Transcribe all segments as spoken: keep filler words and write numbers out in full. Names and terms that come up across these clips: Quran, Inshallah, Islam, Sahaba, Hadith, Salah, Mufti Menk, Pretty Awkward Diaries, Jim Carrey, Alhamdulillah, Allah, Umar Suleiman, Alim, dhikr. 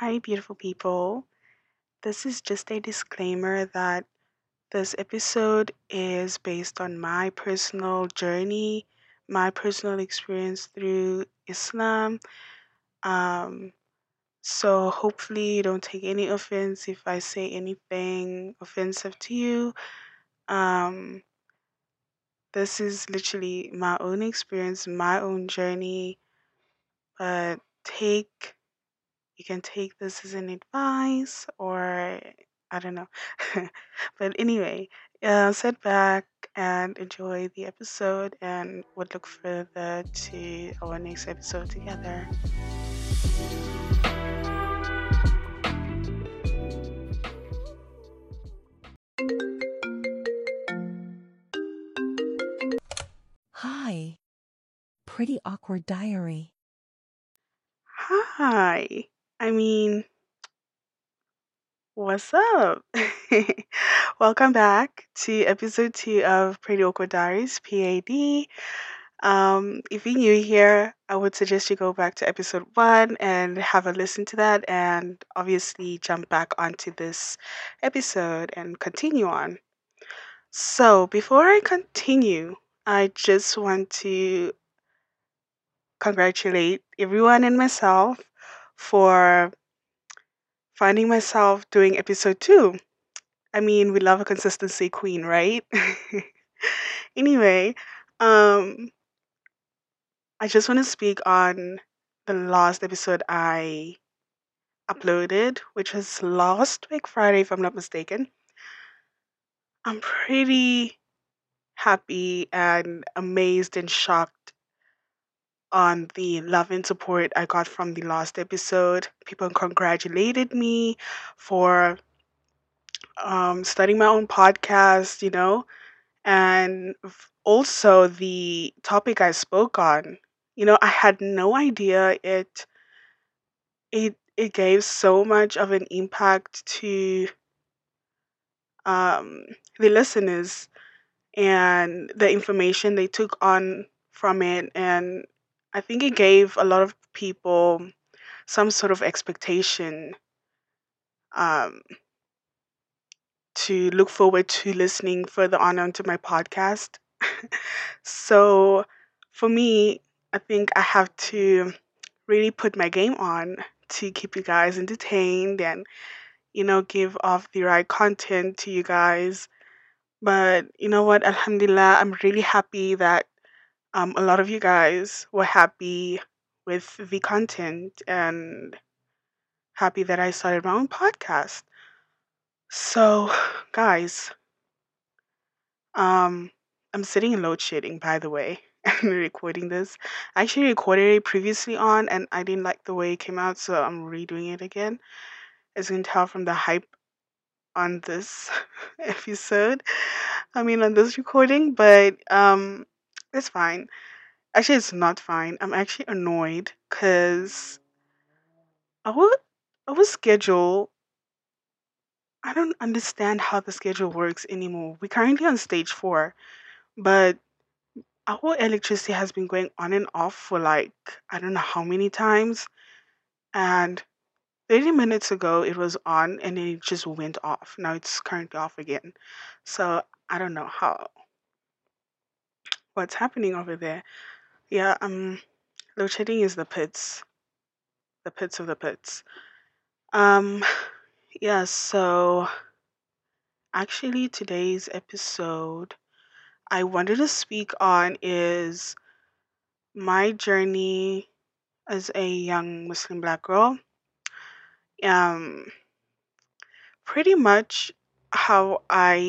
Hi, beautiful people. This is just a disclaimer that this episode is based on my personal journey, my personal experience through Islam. Um, so hopefully you don't take any offense if I say anything offensive to you. Um, this is literally my own experience, my own journey. But take... You can take this as an advice, or I don't know. But anyway, uh, sit back and enjoy the episode, and we'll look further to our next episode together. Hi, Pretty Awkward Diary. Hi. I mean, what's up? Welcome back to episode two of Pretty Awkward Diaries, P A D. Um, if you're new here, I would suggest you go back to episode one and have a listen to that, and obviously jump back onto this episode and continue on. So before I continue, I just want to congratulate everyone and myself for finding myself doing episode two. I mean, we love a consistency queen, right? Anyway, um, I just want to speak on the last episode I uploaded, which was last week Friday, if I'm not mistaken. I'm pretty happy and amazed and shocked on the love and support I got from the last episode. People congratulated me for um, starting my own podcast, you know, and also the topic I spoke on. You know, I had no idea it it it gave so much of an impact to um, the listeners, and the information they took on from it, and I think it gave a lot of people some sort of expectation um, to look forward to listening further on onto my podcast. So for me, I think I have to really put my game on to keep you guys entertained and, you know, give off the right content to you guys. But you know what? Alhamdulillah, I'm really happy that Um, a lot of you guys were happy with the content and happy that I started my own podcast. So, guys, um, I'm sitting in load shedding, by the way, and recording this. I actually recorded it previously on, and I didn't like the way it came out, so I'm redoing it again. As you can tell from the hype on this episode, I mean, on this recording, but um. It's fine. Actually, it's not fine. I'm actually annoyed because our, our schedule, I don't understand how the schedule works anymore. We're currently on stage four, but our electricity has been going on and off for like, I don't know how many times. And thirty minutes ago, it was on and then it just went off. Now it's currently off again. So I don't know how. What's happening over there? Yeah, um, load shedding is the pits, the pits of the pits. Um, yeah, so actually today's episode I wanted to speak on is my journey as a young Muslim black girl. Um, pretty much how I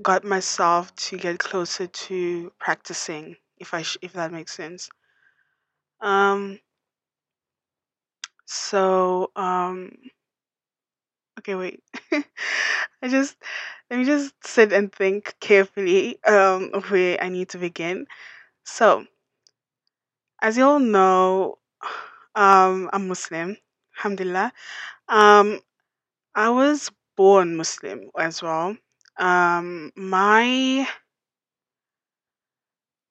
got myself to get closer to practicing, if I sh- if that makes sense. Um. So um. Okay, wait. I just let me just sit and think carefully um of where I need to begin. So, as you all know, um, I'm Muslim. Alhamdulillah. Um, I was born Muslim as well. Um, my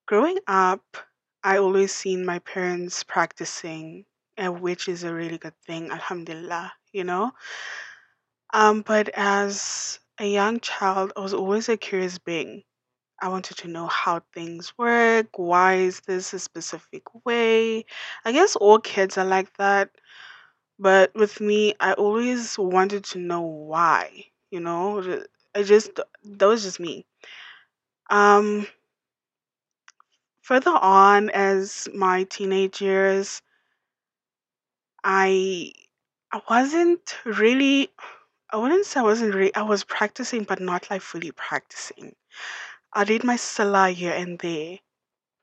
growing up, I always seen my parents practicing uh, which is a really good thing, alhamdulillah, you know. Um, but as a young child, I was always a curious being. I wanted to know how things work. Why is this a specific way? I guess all kids are like that. But with me, I always wanted to know why, you know. I just, that was just me. Um, Further on, as my teenage years, I I wasn't really, I wouldn't say I wasn't really, I was practicing, but not like fully practicing. I did my Salah here and there,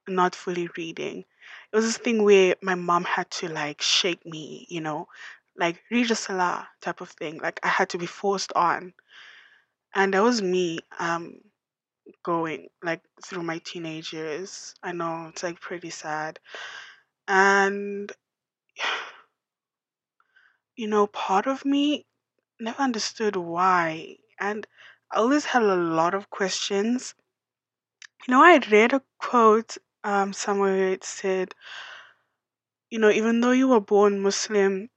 not fully reading. It was this thing where my mom had to like shake me, you know, like read the Salah type of thing. Like I had to be forced on. And that was me um, going like through my teenage years. I know it's like pretty sad. And, you know, part of me never understood why. And I always had a lot of questions. You know, I read a quote um, somewhere. It said, you know, even though you were born Muslim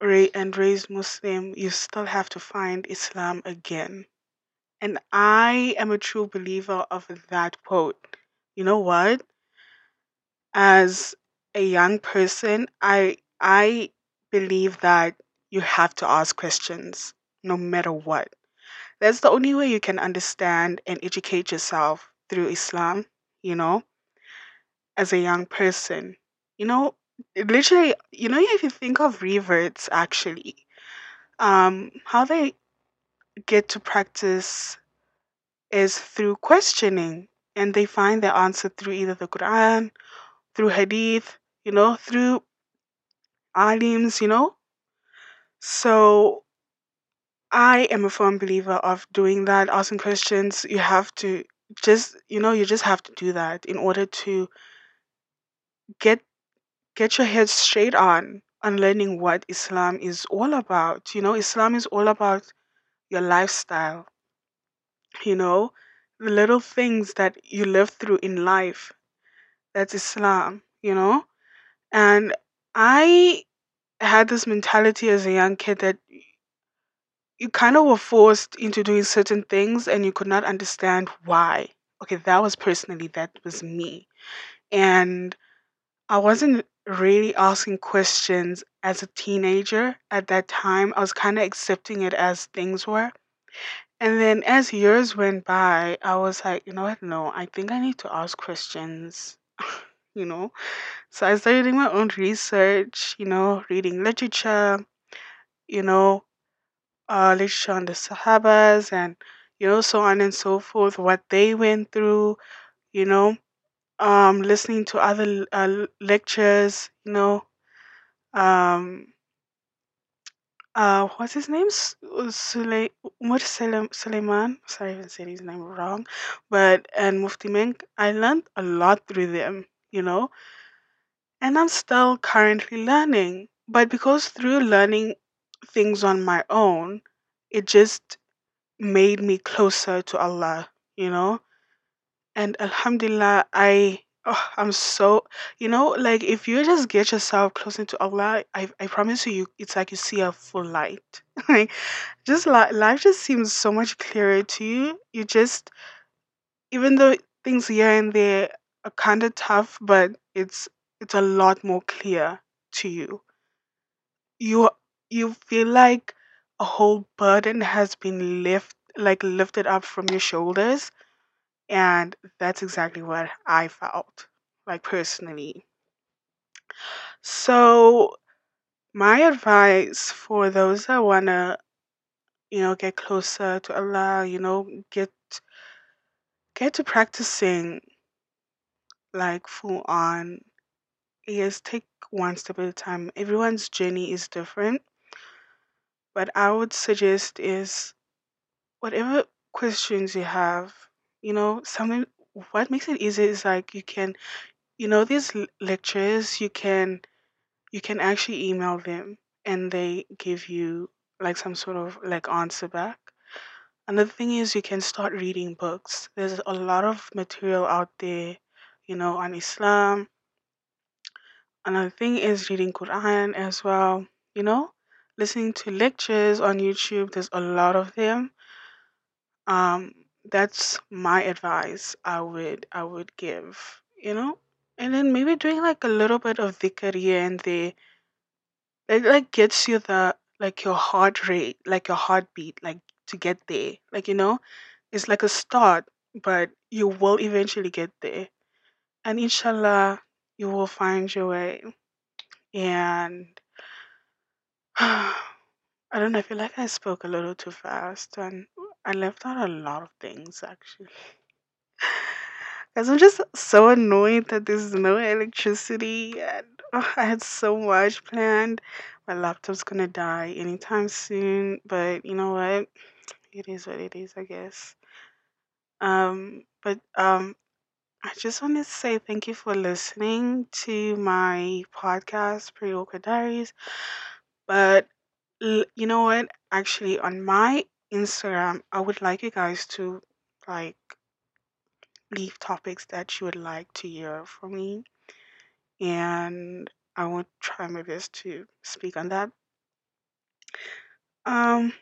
and raised Muslim, you still have to find Islam again. And I am a true believer of that quote. You know what? As a young person, I I believe that you have to ask questions no matter what. That's the only way you can understand and educate yourself through Islam, you know, as a young person. You know, literally, you know, if you think of reverts, actually, um, how they get to practice is through questioning, and they find their answer through either the Quran, through Hadith, you know, through Alims, you know. So I am a firm believer of doing that, asking questions. You have to just, you know, you just have to do that in order to get get your head straight on on learning what Islam is all about. You know, Islam is all about your lifestyle. You know, the little things that you live through in life. That's Islam, you know? And I had this mentality as a young kid that you kind of were forced into doing certain things and you could not understand why. Okay, that was personally, that was me. And I wasn't really asking questions as a teenager at that time. I was kind of accepting it as things were. And then as years went by, I was like, you know what? No, I think I need to ask questions, you know? So I started doing my own research, you know, reading literature, you know, Uh, literature on the Sahabas and, you know, so on and so forth, what they went through, you know, um, listening to other uh, lectures, you know, um, uh, what's his name? Sule- Umar Suleiman. Sorry if I said his name wrong, but, and Mufti Menk. I learned a lot through them, you know, and I'm still currently learning, but because through learning things on my own, it just made me closer to Allah, you know. And alhamdulillah, I oh, I'm so, you know, like if you just get yourself closer to Allah, I I promise you, it's like you see a full light. Like just like life just seems so much clearer to you. You just, even though things here and there are kind of tough, but it's it's a lot more clear to you. You you feel like a whole burden has been lift, like lifted up from your shoulders. And that's exactly what I felt, like personally. So my advice for those that want to, you know, get closer to Allah, you know, get, get to practicing like full on, is take one step at a time. Everyone's journey is different. But I would suggest is whatever questions you have, you know, something, what makes it easy is like you can, you know, these lectures, you can, you can actually email them and they give you like some sort of like answer back. Another thing is you can start reading books. There's a lot of material out there, you know, on Islam, Another thing is reading Quran as well, you know, listening to lectures on YouTube. There's a lot of them. Um, that's my advice I would I would give, you know? And then maybe doing like a little bit of dhikr here and there. It like gets you the like your heart rate, like your heartbeat, like to get there. Like, you know, it's like a start, but you will eventually get there. And inshallah, you will find your way. And I don't know, I feel like I spoke a little too fast and I left out a lot of things actually. Guys, I'm just so annoyed that there's no electricity and oh, I had so much planned. My laptop's gonna die anytime soon, but you know what? It is what it is, I guess. Um, but um, I just want to say thank you for listening to my podcast, Pretty Awkward Diaries. But l- you know what? Actually, on my Instagram, I would like you guys to like leave topics that you would like to hear from me, and I will try my best to speak on that. Um,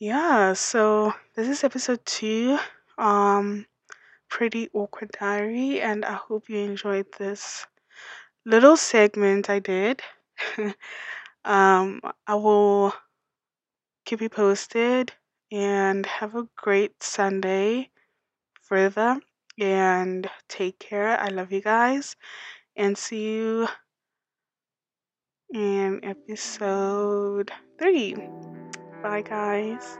yeah. So this is episode two. Um. Pretty Awkward Diary, and I hope you enjoyed this little segment I did. um, I will keep you posted and have a great Sunday further and take care. I love you guys and see you in episode three. Bye guys.